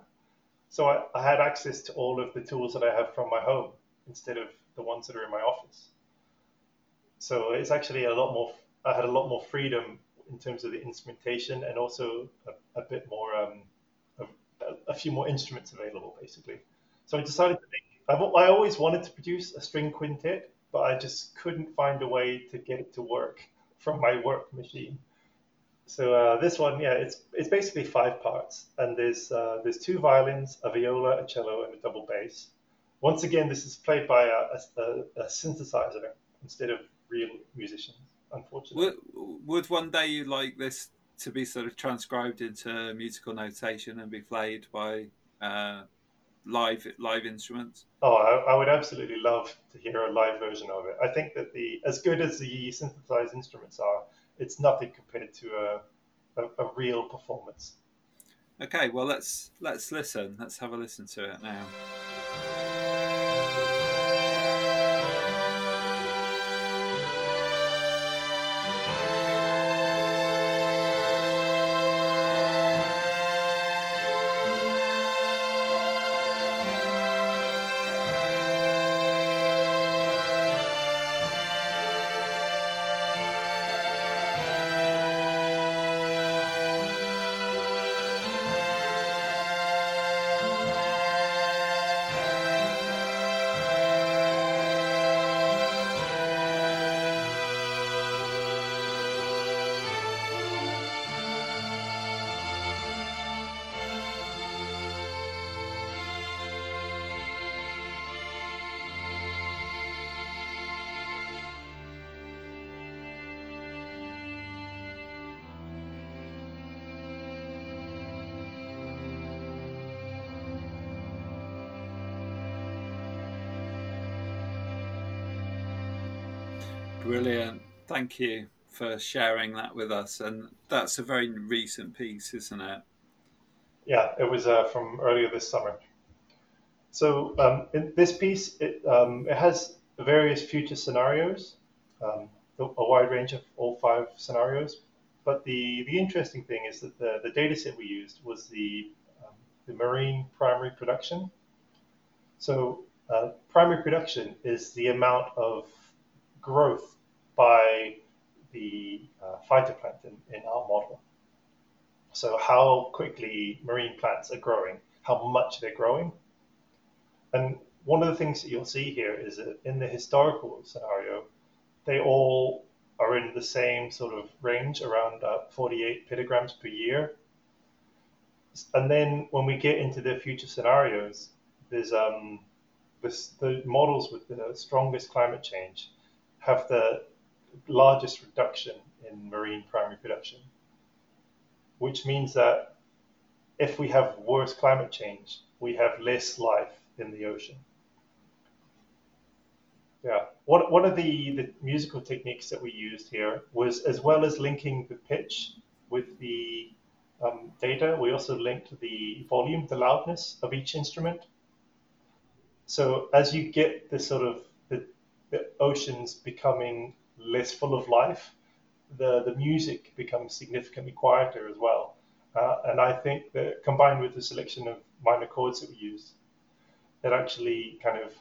So I had access to all of the tools that I have from my home instead of the ones that are in my office. So it's actually I had a lot more freedom in terms of the instrumentation, and also a bit more, a few more instruments available, basically. So I decided to I always wanted to produce a string quintet, but I just couldn't find a way to get it to work from my work machine. So this one, it's basically five parts. And there's two violins, a viola, a cello, and a double bass. Once again, this is played by a synthesizer instead of real musicians, unfortunately. Would one day you like this to be sort of transcribed into musical notation and be played by live instruments? Oh, I would absolutely love to hear a live version of it. I think that as good as the synthesized instruments are, it's nothing compared to a real performance. Okay, well, let's listen. Let's have a listen to it now. Brilliant. Thank you for sharing that with us. And that's a very recent piece, isn't it? Yeah, it was from earlier this summer. So in this piece, it has various future scenarios, a wide range of all five scenarios. But the interesting thing is that the data set we used was the marine primary production. So primary production is the amount of growth by the phytoplankton in our model. So how quickly marine plants are growing, how much they're growing. And one of the things that you'll see here is that in the historical scenario, they all are in the same sort of range, around 48 pictograms per year. And then when we get into the future scenarios, there's the models with the strongest climate change have the largest reduction in marine primary production, which means that if we have worse climate change, we have less life in the ocean. Yeah. One of the musical techniques that we used here was, as well as linking the pitch with the data, we also linked the volume, the loudness of each instrument. So as you get this sort of the oceans becoming less full of life, the music becomes significantly quieter as well. And I think that, combined with the selection of minor chords that we used, it actually kind of,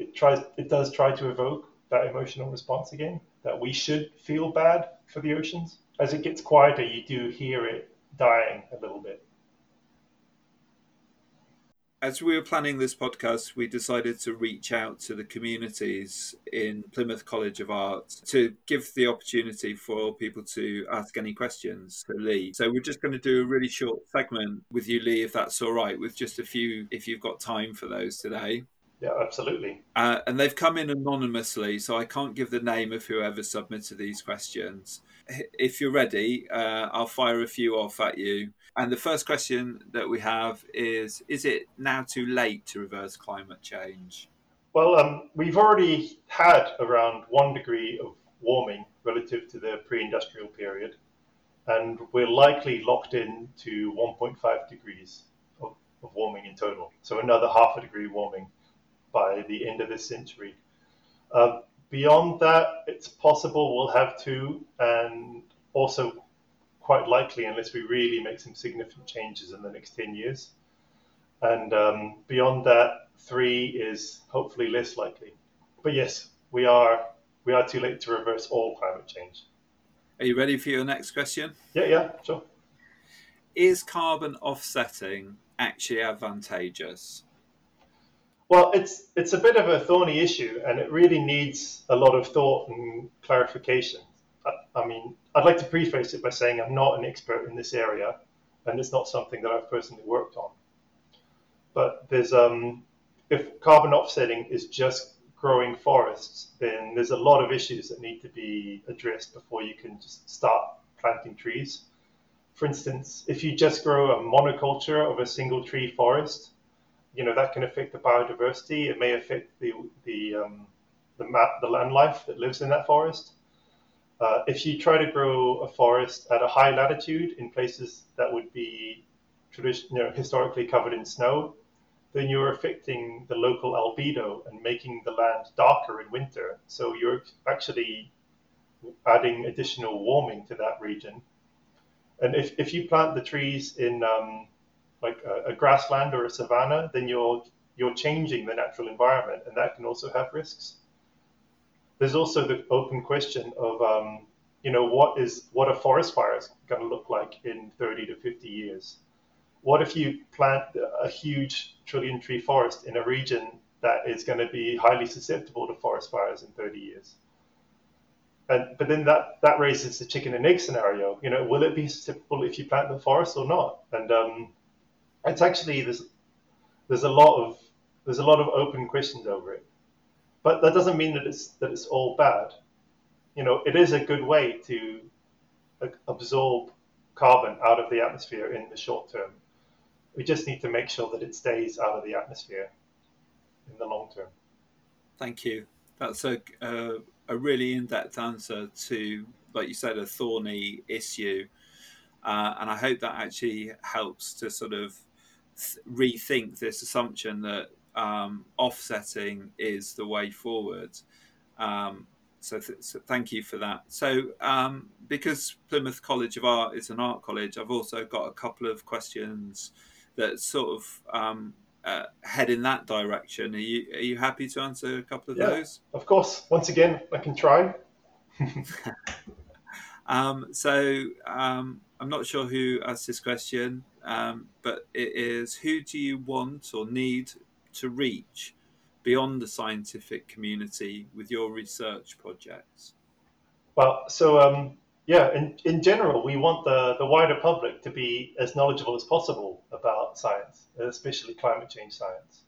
it does try to evoke that emotional response again, that we should feel bad for the oceans. As it gets quieter, you do hear it dying a little bit. As we were planning this podcast, we decided to reach out to the communities in Plymouth College of Art to give the opportunity for people to ask any questions to Lee. So we're just going to do a really short segment with you, Lee, if that's all right, with just a few, if you've got time for those today. Yeah, absolutely. And they've come in anonymously, so I can't give the name of whoever submitted these questions. If you're ready, I'll fire a few off at you. And the first question that we have is it now too late to reverse climate change? Well, we've already had around 1 degree of warming relative to the pre-industrial period, and we're likely locked in to 1.5 degrees of warming in total. So another 0.5 degree warming by the end of this century. Beyond that, it's possible we'll have 2, and also quite likely, unless we really make some significant changes in the next 10 years. And beyond that, 3 is hopefully less likely. But yes, we are too late to reverse all climate change. Are you ready for your next question? Yeah, sure. Is carbon offsetting actually advantageous? Well, it's a bit of a thorny issue, and it really needs a lot of thought and clarification. I mean, I'd like to preface it by saying I'm not an expert in this area, and it's not something that I've personally worked on. But there's if carbon offsetting is just growing forests, then there's a lot of issues that need to be addressed before you can just start planting trees. For instance, if you just grow a monoculture of a single tree forest, you know, that can affect the biodiversity. It may affect the land life that lives in that forest. If you try to grow a forest at a high latitude in places that would be historically covered in snow, then you're affecting the local albedo and making the land darker in winter. So you're actually adding additional warming to that region. And if you plant the trees in like a grassland or a savanna, then you're changing the natural environment, and that can also have risks. There's also the open question of, what a forest fire is going to look like in 30 to 50 years. What if you plant a huge trillion tree forest in a region that is going to be highly susceptible to forest fires in 30 years? But then that raises the chicken and egg scenario. You know, will it be susceptible if you plant the forest or not? And it's actually there's a lot of open questions over it, but that doesn't mean that it's all bad. You know, it is a good way to absorb carbon out of the atmosphere in the short term. We just need to make sure that it stays out of the atmosphere in the long term. Thank you. That's a really in-depth answer to, like you said, a thorny issue, and I hope that actually helps to sort of rethink this assumption that offsetting is the way forward. So thank you for that. So because Plymouth College of Art is an art college, I've also got a couple of questions that sort of head in that direction. Are you happy to answer a couple of those? Of course. Once again, I can try. I'm not sure who asked this question, but it is, who do you want or need to reach beyond the scientific community with your research projects? Well, so yeah, in general, we want the wider public to be as knowledgeable as possible about science, especially climate change science.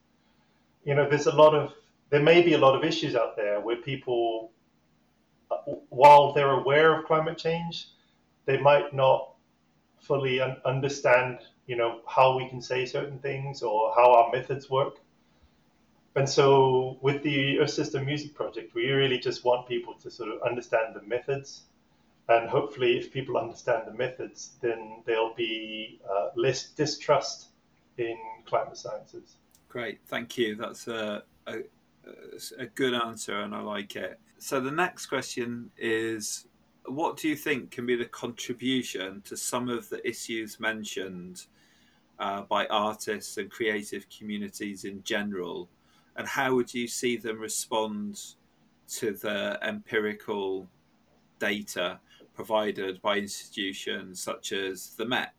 You know, there may be a lot of issues out there where people, while they're aware of climate change, they might not fully understand, you know, how we can say certain things or how our methods work. And so with the Earth System Music Project, we really just want people to sort of understand the methods. And hopefully if people understand the methods, then there'll be less distrust in climate sciences. Great, thank you. That's a good answer and I like it. So the next question is, what do you think can be the contribution to some of the issues mentioned by artists and creative communities in general? And how would you see them respond to the empirical data provided by institutions such as the Met?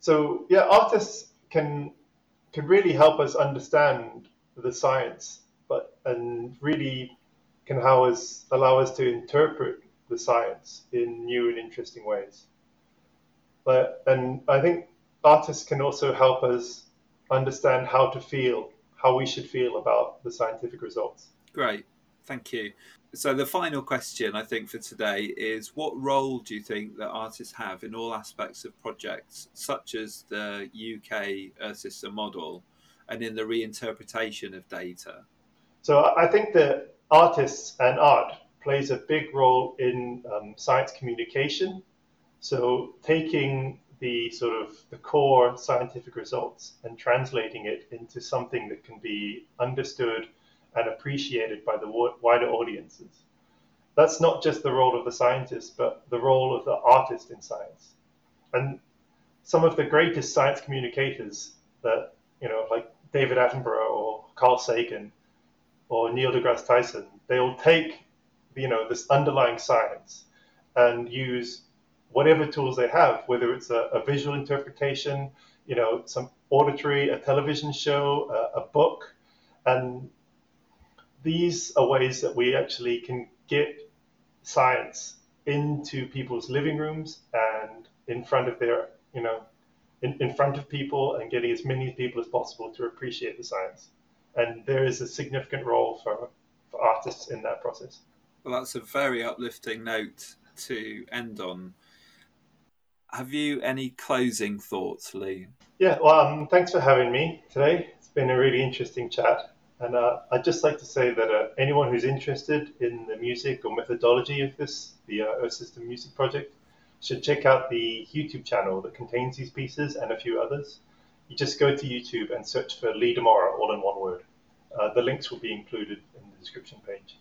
So, yeah, artists can really help us understand the science, and really can allow us to interpret the science in new and interesting ways. And I think artists can also help us understand how we should feel about the scientific results. Great, thank you. So the final question I think for today is, what role do you think that artists have in all aspects of projects such as the UK Earth System Model and in the reinterpretation of data? So I think that artists and art plays a big role in science communication. So taking the core scientific results and translating it into something that can be understood and appreciated by the wider audiences. That's not just the role of the scientist, but the role of the artist in science. And some of the greatest science communicators that, you know, like David Attenborough or Carl Sagan or Neil deGrasse Tyson, they'll take, you know, this underlying science and use whatever tools they have, whether it's a visual interpretation, you know, some auditory, a television show, a book. And these are ways that we actually can get science into people's living rooms and in front of their, you know, in front of people, and getting as many people as possible to appreciate the science. And there is a significant role for artists in that process. Well, that's a very uplifting note to end on. Have you any closing thoughts, Lee? Yeah, well, thanks for having me today. It's been a really interesting chat. And I'd just like to say that anyone who's interested in the music or methodology of the Earth System Music Project, should check out the YouTube channel that contains these pieces and a few others. You just go to YouTube and search for Lee DeMora, all in one word. The links will be included in the description page.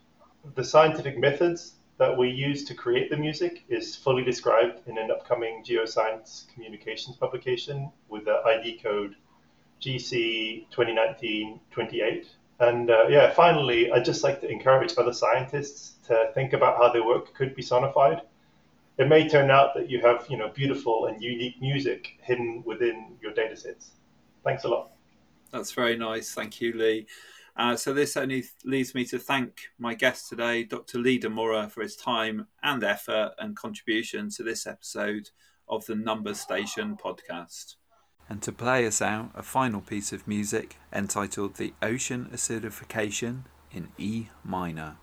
The scientific methods that we use to create the music is fully described in an upcoming Geoscience Communications publication with the ID code GC2019-28. And yeah, finally, I'd just like to encourage other scientists to think about how their work could be sonified. It may turn out that you have, you know, beautiful and unique music hidden within your data sets. Thanks a lot. That's very nice. Thank you, Lee. So this only leaves me to thank my guest today, Dr. Lee DeMora, for his time and effort and contribution to this episode of the Number Station podcast. And to play us out, a final piece of music entitled The Ocean Acidification in E minor.